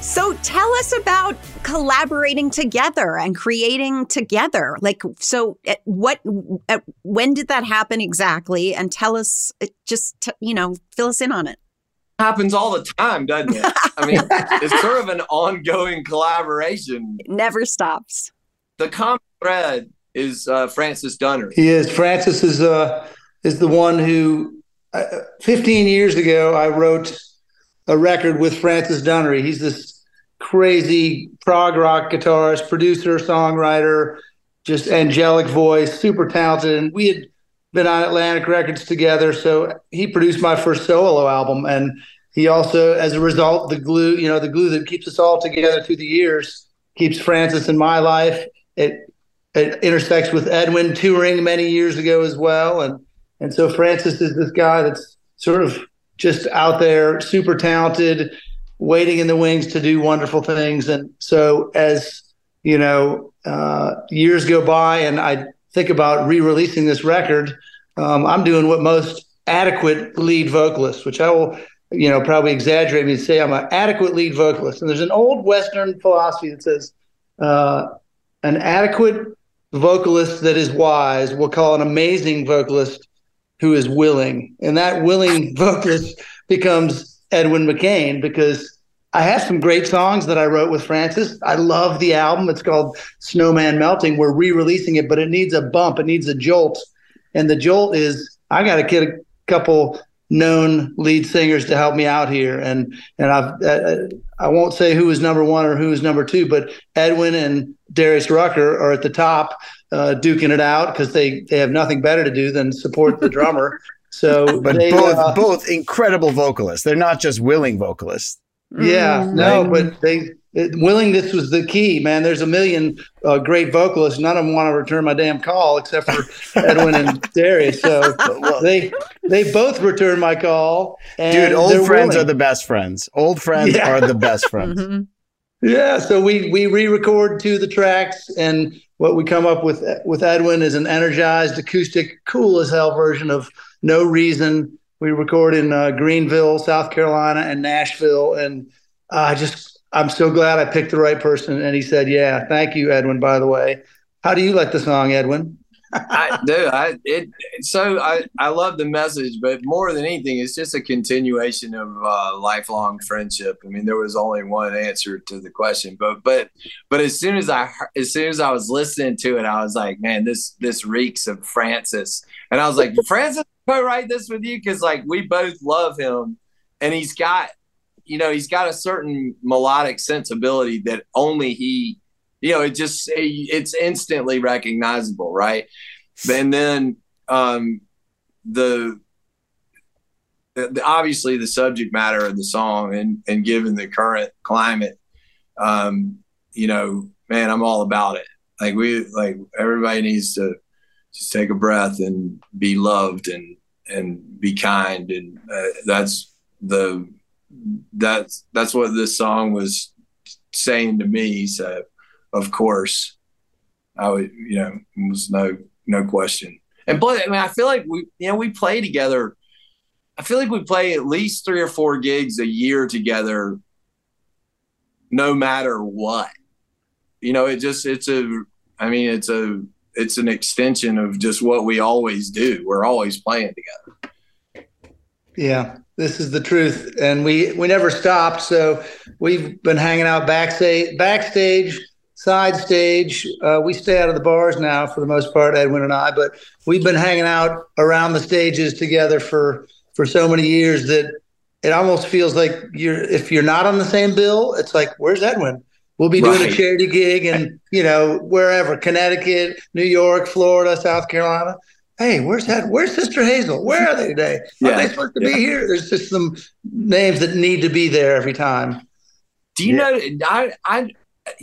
So tell us about collaborating together and creating together. Like, so at what, at, when did that happen exactly? And tell us, just, t- you know, fill us in on it. It happens all the time, doesn't it? I mean, it's sort of an ongoing collaboration. It never stops. The common thread is uh, Francis Dunnery. He is. Francis is, uh, is the one who, uh, fifteen years ago, I wrote a record with Francis Dunnery. He's this crazy prog rock guitarist, producer, songwriter, just angelic voice, super talented. And we had been on Atlantic Records together. So he produced my first solo album. And he also, as a result, the glue, you know, the glue that keeps us all together through the years, keeps Francis in my life. It, it intersects with Edwin touring many years ago as well. And, and so Francis is this guy that's sort of just out there, super talented, waiting in the wings to do wonderful things. And so as, you know, uh, years go by and I think about re-releasing this record, um, I'm doing what most adequate lead vocalists, which I will, you know, probably exaggerate me and say I'm an adequate lead vocalist. And there's an old Western philosophy that says uh, an adequate vocalist that is wise will call an amazing vocalist who is willing. And that willing vocalist becomes Edwin McCain, because I have some great songs that I wrote with Francis. I love the album. It's called Snowman Melting. We're re-releasing it, but it needs a bump. It needs a jolt. And the jolt is I got to get a couple known lead singers to help me out here. And and I've, uh, I won't say who is number one or who is number two, but Edwin and Darius Rucker are at the top uh, duking it out because they, they have nothing better to do than support the drummer. So, but they, both uh, both incredible vocalists. They're not just willing vocalists. Yeah, mm-hmm. no, but they it, willingness was the key, man. There's a million uh, great vocalists. None of them want to return my damn call, except for Edwin and Darius. So well, they they both return my call. And dude, old friends willing. are the best friends. Old friends yeah. are the best friends. mm-hmm. Yeah, so we we re-record two of the tracks, and what we come up with with Edwin is an energized acoustic, cool as hell version of No Reason. We record in uh, Greenville, South Carolina, and Nashville, and I uh, just I'm so glad I picked the right person. And he said, "Yeah, thank you, Edwin." By the way, how do you like the song, Edwin? I do. I it so I I love the message, but more than anything, it's just a continuation of uh, lifelong friendship. I mean, there was only one answer to the question, but but but as soon as I as soon as I was listening to it, I was like, "Man, this this reeks of Francis," and I was like, "Francis." Write this with you because like we both love him, and he's got you know he's got a certain melodic sensibility that only he you know it just it's instantly recognizable, right? And then um the, the obviously the subject matter of the song and and given the current climate, um you know man I'm all about it. Like we like everybody needs to just take a breath and be loved and and be kind, and uh, that's the that's that's what this song was saying to me. So of course I would, you know it was no no question. And but I mean I feel like we you know we play together. I feel like we play at least three or four gigs a year together, no matter what. You know it just it's a I mean it's a it's an extension of just what we always do. We're always playing together. Yeah, this is the truth. And we, we never stopped. So we've been hanging out backstage, backstage, side stage. Uh, we stay out of the bars now for the most part, Edwin and I, but we've been hanging out around the stages together for, for so many years that it almost feels like you're, if you're not on the same bill, it's like, where's Edwin? We'll be doing right. a charity gig in, you know, wherever, Connecticut, New York, Florida, South Carolina. Hey, where's that? Where's Sister Hazel? Where are they today? Are yeah. they supposed to yeah. be here? There's just some names that need to be there every time. Do you yeah. know, I, I,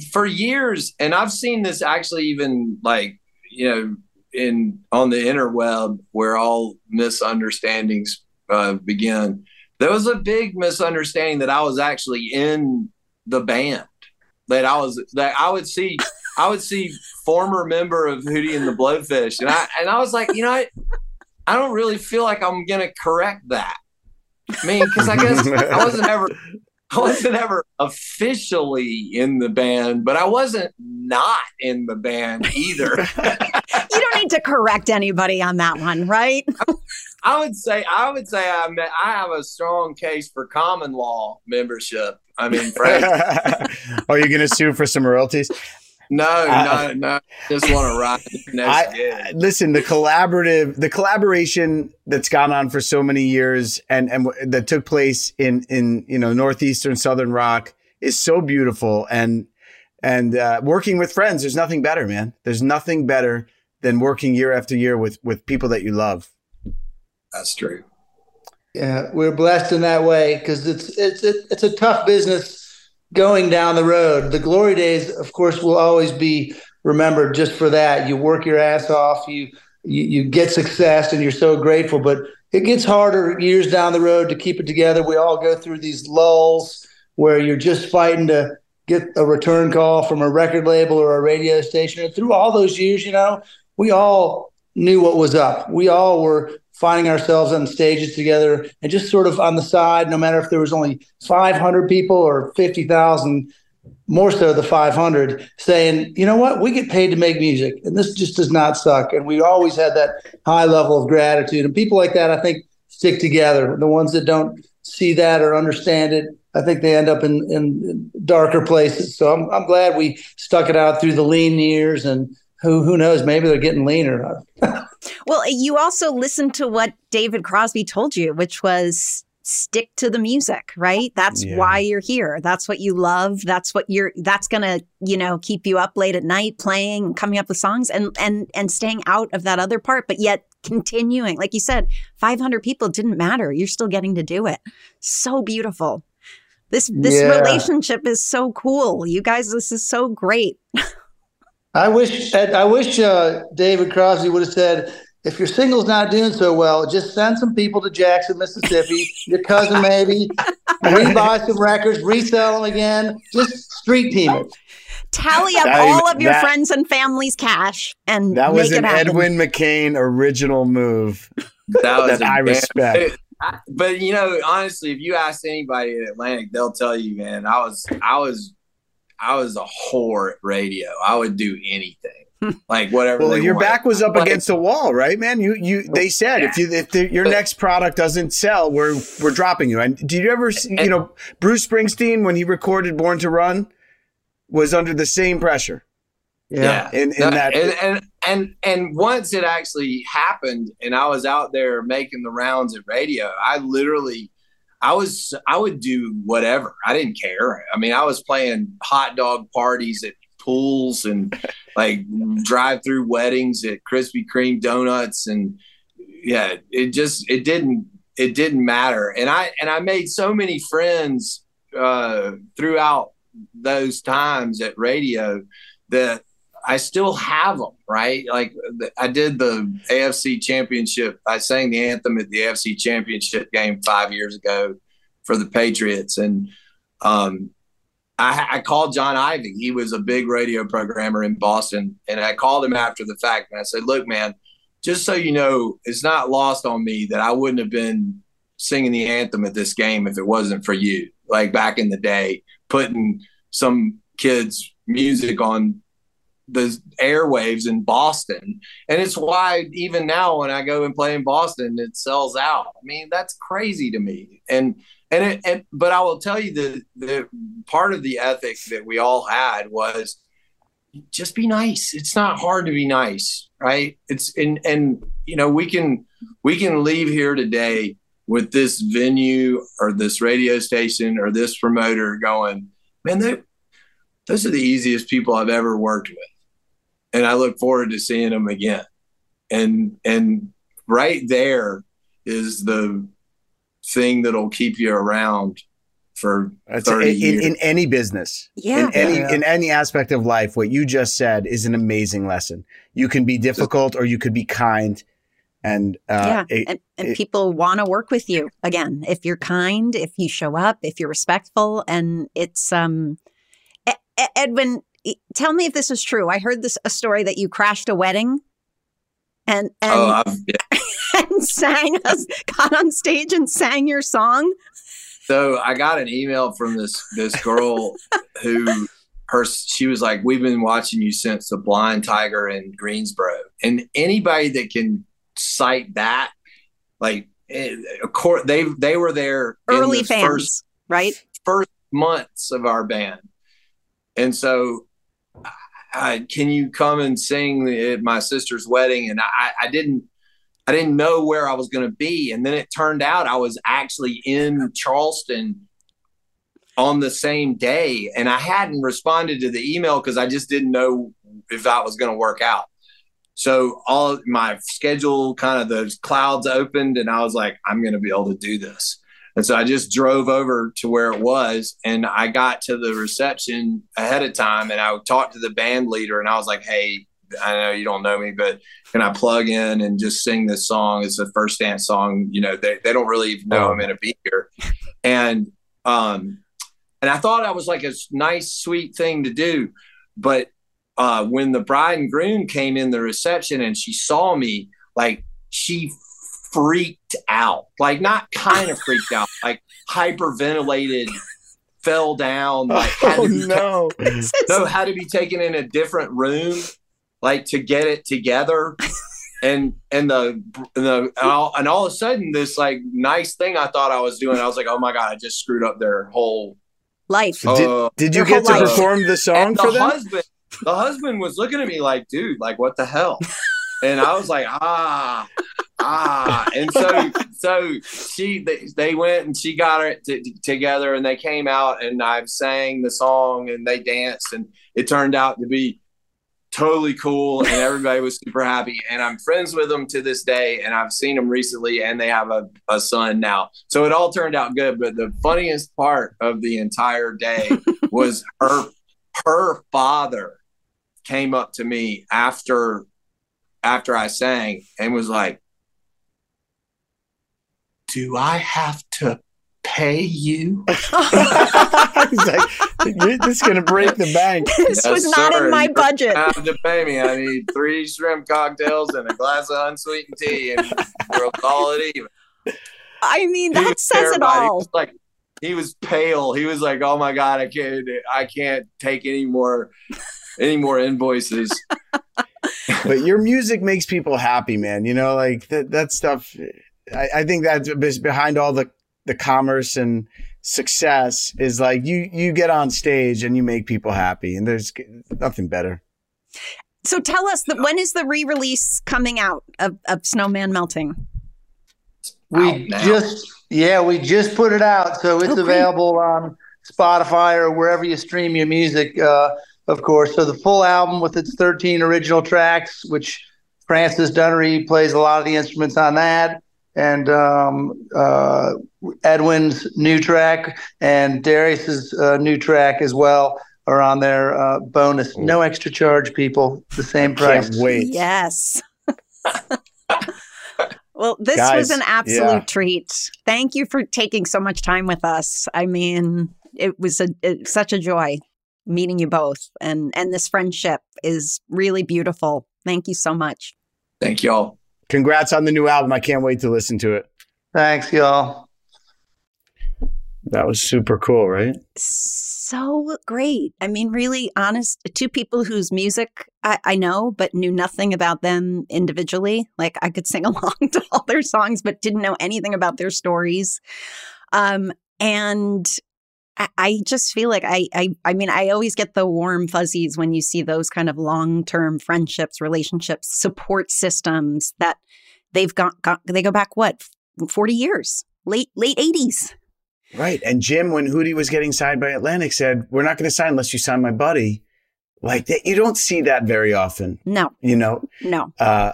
for years, and I've seen this actually even like, you know, in on the interweb where all misunderstandings uh, begin. There was a big misunderstanding that I was actually in the band. That I was, that I would see, I would see former member of Hootie and the Blowfish, and I and I was like, you know, I, I don't really feel like I'm gonna correct that. I mean, because I guess I wasn't ever, I wasn't ever officially in the band, but I wasn't not in the band either. You don't need to correct anybody on that one, right? I would say, I would say, I I have a strong case for common law membership. I mean, are you going to sue for some royalties? No, uh, no, no. Just want to ride the next gig. Listen, the collaborative, the collaboration that's gone on for so many years, and and that took place in in you know northeastern southern rock is so beautiful. And and uh, working with friends, there's nothing better, man. There's nothing better than working year after year with with people that you love. That's true. Yeah, we're blessed in that way because it's it's it's a tough business going down the road. The glory days, of course, will always be remembered just for that. You work your ass off, you, you you get success, and you're so grateful. But it gets harder years down the road to keep it together. We all go through these lulls where you're just fighting to get a return call from a record label or a radio station. And through all those years, you know, we all knew what was up. We all were finding ourselves on stages together and just sort of on the side, no matter if there was only five hundred people or fifty thousand, more so the five hundred, saying, you know what, we get paid to make music and this just does not suck. And we always had that high level of gratitude. And people like that, I think, stick together. The ones that don't see that or understand it I think they end up in, in darker places. So I'm I'm glad we stuck it out through the lean years, and who who knows, maybe they're getting leaner. Well, you also listened to what David Crosby told you, which was stick to the music, right? That's yeah. why you're here. That's what you love. That's what you're, that's going to, you know, keep you up late at night playing, coming up with songs and, and, and staying out of that other part, but yet continuing. Like you said, five hundred people, didn't matter. You're still getting to do it. So beautiful. This, this yeah. relationship is so cool. You guys, this is so great. I wish, I wish uh, David Crosby would have said, if your single's not doing so well, just send some people to Jackson, Mississippi, your cousin maybe, rebuy some records, resell them again, just street team it. Tally up I, all of your that, friends and family's cash and make it happen. That was an Edwin McCain original move that, was that I respect. But, but, you know, honestly, if you ask anybody at Atlantic, they'll tell you, man, I was, I was, I was a whore at radio. I would do anything. Like whatever. Well, your want. back was up like, against the wall, right, man? You, you. They said yeah. if you, if the, your next product doesn't sell, we're, we're dropping you. And did you ever, see, you know, Bruce Springsteen when he recorded "Born to Run" was under the same pressure. Yeah, yeah. In, in no, that, and, and and and once it actually happened, and I was out there making the rounds at radio, I literally. I was I would do whatever. I didn't care. I mean, I was playing hot dog parties at pools and like drive-through weddings at Krispy Kreme donuts, and yeah, it just it didn't it didn't matter. And I and I made so many friends uh, throughout those times at radio that I still have them, right? Like I did the A F C championship. I sang the anthem at the A F C championship game five years ago for the Patriots. And um, I, I called John Ivey. He was a big radio programmer in Boston. And I called him after the fact. And I said, look, man, just so you know, it's not lost on me that I wouldn't have been singing the anthem at this game if it wasn't for you. Like back in the day, putting some kids' music on the airwaves in Boston. And it's why even now when I go and play in Boston, it sells out. I mean, that's crazy to me. And, and, it, and but I will tell you the, the part of the ethic that we all had was just be nice. It's not hard to be nice, right? It's and, and, you know, we can, we can leave here today with this venue or this radio station or this promoter going, man, they, those are the easiest people I've ever worked with. And I look forward to seeing them again. And and right there is the thing that'll keep you around for That's thirty in, years. In, in any business, yeah. in any yeah. in any aspect of life, what you just said is an amazing lesson. You can be difficult or you could be kind. And uh, yeah, it, and, and it, people want to work with you again if you're kind, if you show up, if you're respectful. And it's um, Edwin, tell me if this is true. I heard this a story that you crashed a wedding and and, oh, yeah. and sang us, got on stage and sang your song. So I got an email from this this girl who her she was like, we've been watching you since the Blind Tiger in Greensboro. And anybody that can cite that, like of course they they were there early in the fans, first, right? First months of our band. And so, uh, can you come and sing at my sister's wedding? And I, I didn't, I didn't know where I was going to be. And then it turned out I was actually in Charleston on the same day, and I hadn't responded to the email because I just didn't know if that was going to work out. So all my schedule, kind of those clouds opened, and I was like, I'm going to be able to do this. And so I just drove over to where it was, and I got to the reception ahead of time, and I talked to the band leader, and I was like, hey, I know you don't know me, but can I plug in and just sing this song? It's the first dance song. You know, they, they don't really even know I'm going to be here. And, um, and I thought that was like a nice, sweet thing to do. But uh, when the bride and groom came in the reception and she saw me, like she freaked out, like not kind of freaked out, like hyperventilated, fell down, like had oh, to no. T- so had to be taken in a different room, like to get it together. And and the the and all, and all of a sudden, this like nice thing I thought I was doing, I was like, oh my god, I just screwed up their whole life. Uh, did, did you get to life. perform the song and for the them? Husband, the husband was looking at me like, dude, like what the hell? And I was like, ah, ah. And so so she they, they went and she got it t- t- together, and they came out, and I sang the song, and they danced, and it turned out to be totally cool, and everybody was super happy, and I'm friends with them to this day, and I've seen them recently, and they have a, a son now, so it all turned out good. But the funniest part of the entire day was her her father came up to me after after I sang and was like, do I have to pay you? I was like, this is going to break the bank. This yes, was not sir. in my you budget. You have to pay me. I need three shrimp cocktails and a glass of unsweetened tea, and we'll call it even. I mean, he that says terrified. it all. He was, like, he was pale. He was like, oh my God, I can't, I can't take any more, any more invoices. But your music makes people happy, man. You know, like that, that stuff. I, I think that's behind all the the commerce and success is like you, you get on stage and you make people happy, and there's nothing better. So tell us, the, when is the re-release coming out of, of Snowman Melting? We oh, just, yeah, we just put it out. So it's okay. available on Spotify or wherever you stream your music, uh, of course. So the full album with its thirteen original tracks, which Francis Dunnery plays a lot of the instruments on that. And um, uh, Edwin's new track and Darius's uh, new track as well are on their uh, bonus. No extra charge, people. The same price. Can't wait. Yes. Well, this Guys, was an absolute yeah. treat. Thank you for taking so much time with us. I mean, it was a, it, such a joy meeting you both. And, and this friendship is really beautiful. Thank you so much. Thank you all. Congrats on the new album. I can't wait to listen to it. Thanks, y'all. That was super cool, right? So great. I mean, really honest, two people whose music I, I know, but knew nothing about them individually. Like I could sing along to all their songs, but didn't know anything about their stories. Um, and I, I just feel like I, I, I mean, I always get the warm fuzzies when you see those kind of long-term friendships, relationships, support systems that they've got, got they go back, what, forty years, late, late eighties. Right. And Jim, when Hootie was getting signed by Atlantic, said, we're not going to sign unless you sign my buddy. Like that. You don't see that very often. No, you know, no, uh,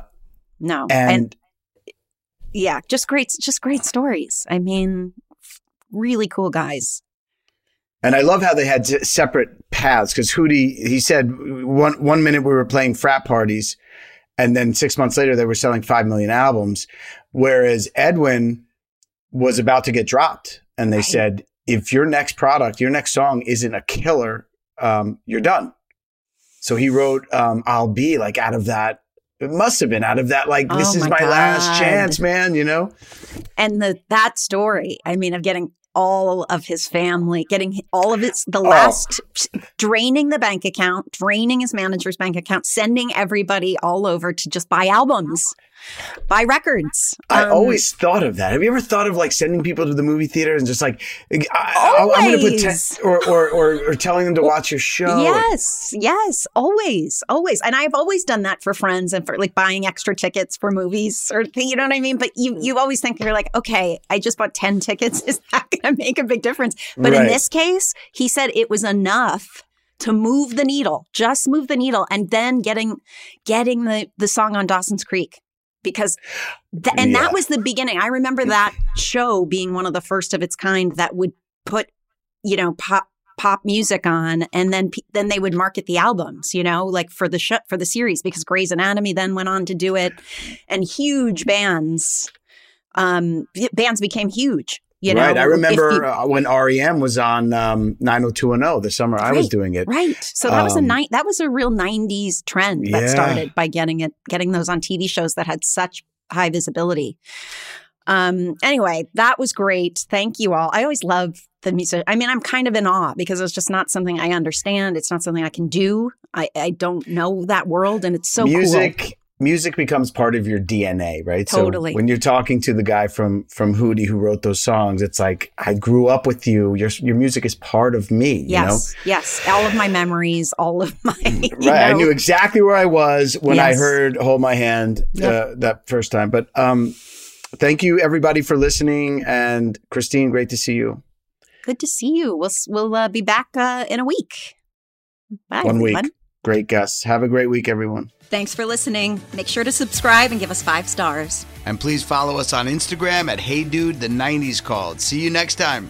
no. And, and yeah, just great, just great stories. I mean, really cool guys. And I love how they had separate paths, because Hootie, he said one one minute we were playing frat parties, and then six months later they were selling five million albums. Whereas Edwin was about to get dropped, and they right. said, if your next product, your next song isn't a killer, um, you're done. So he wrote, um, I'll Be, like out of that. It must have been out of that, like, oh, this is my, my last chance, man, you know? And the that story, I mean, of getting all of his family, getting all of his, the last, oh. draining the bank account, draining his manager's bank account, sending everybody all over to just buy albums, buy records. Um, I always thought of that. Have you ever thought of like sending people to the movie theater and just like, I, I'm going to put, ten, or, or, or, or telling them to watch your show? Yes, yes, always, always. And I've always done that for friends and for like buying extra tickets for movies or, you know what I mean? But you, you always think you're like, okay, I just bought ten tickets. Is that good? And make a big difference. But right. in this case, he said it was enough to move the needle, just move the needle. And then getting getting the, the song on Dawson's Creek, because th- and yeah. that was the beginning. I remember that show being one of the first of its kind that would put, you know, pop pop music on, and then then they would market the albums, you know, like for the sh- for the series, because Grey's Anatomy then went on to do it, and huge bands um bands became huge. You know, right. I remember you, uh, when R E M was on um, nine oh two one oh, the summer right, I was doing it. Right. So that um, was a ni- that was a real nineties trend that yeah. started by getting it, getting those on T V shows that had such high visibility. Um, anyway, that was great. Thank you all. I always love the music. I mean, I'm kind of in awe because it's just not something I understand. It's not something I can do. I, I don't know that world, and it's so music. cool. music becomes part of your D N A, right? Totally. So when you're talking to the guy from from Hootie who wrote those songs, it's like, I grew up with you. Your your music is part of me. Yes, you know? Yes. All of my memories, all of my. Right. Know. I knew exactly where I was when yes. I heard "Hold My Hand" yeah. uh, that first time. But um, thank you everybody for listening, and Christine, great to see you. Good to see you. We'll we'll uh, be back uh, in a week. Bye. One everyone. Week. Great guests. Have a great week, everyone. Thanks for listening. Make sure to subscribe and give us five stars. And please follow us on Instagram at Hey Dude, The nineties Called. See you next time.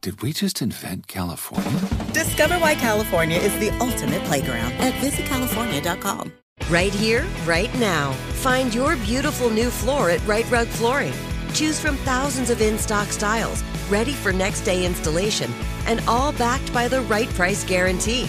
Did we just invent California? Discover why California is the ultimate playground at visit california dot com. Right here, right now. Find your beautiful new floor at Right Rug Flooring. Choose from thousands of in-stock styles, ready for next day installation, and all backed by the right price guarantee.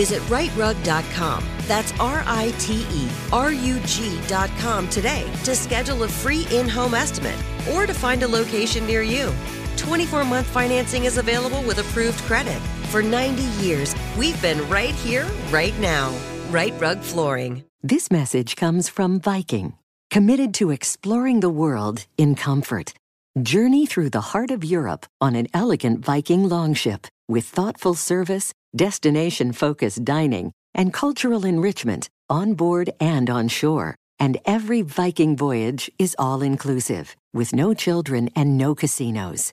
Visit right rug dot com. That's R I T E R U G dot com today to schedule a free in-home estimate or to find a location near you. twenty-four month financing is available with approved credit. For ninety years, we've been right here, right now. Right Rug Flooring. This message comes from Viking, committed to exploring the world in comfort. Journey through the heart of Europe on an elegant Viking longship with thoughtful service, destination-focused dining, and cultural enrichment on board and on shore. And every Viking voyage is all-inclusive, with no children and no casinos.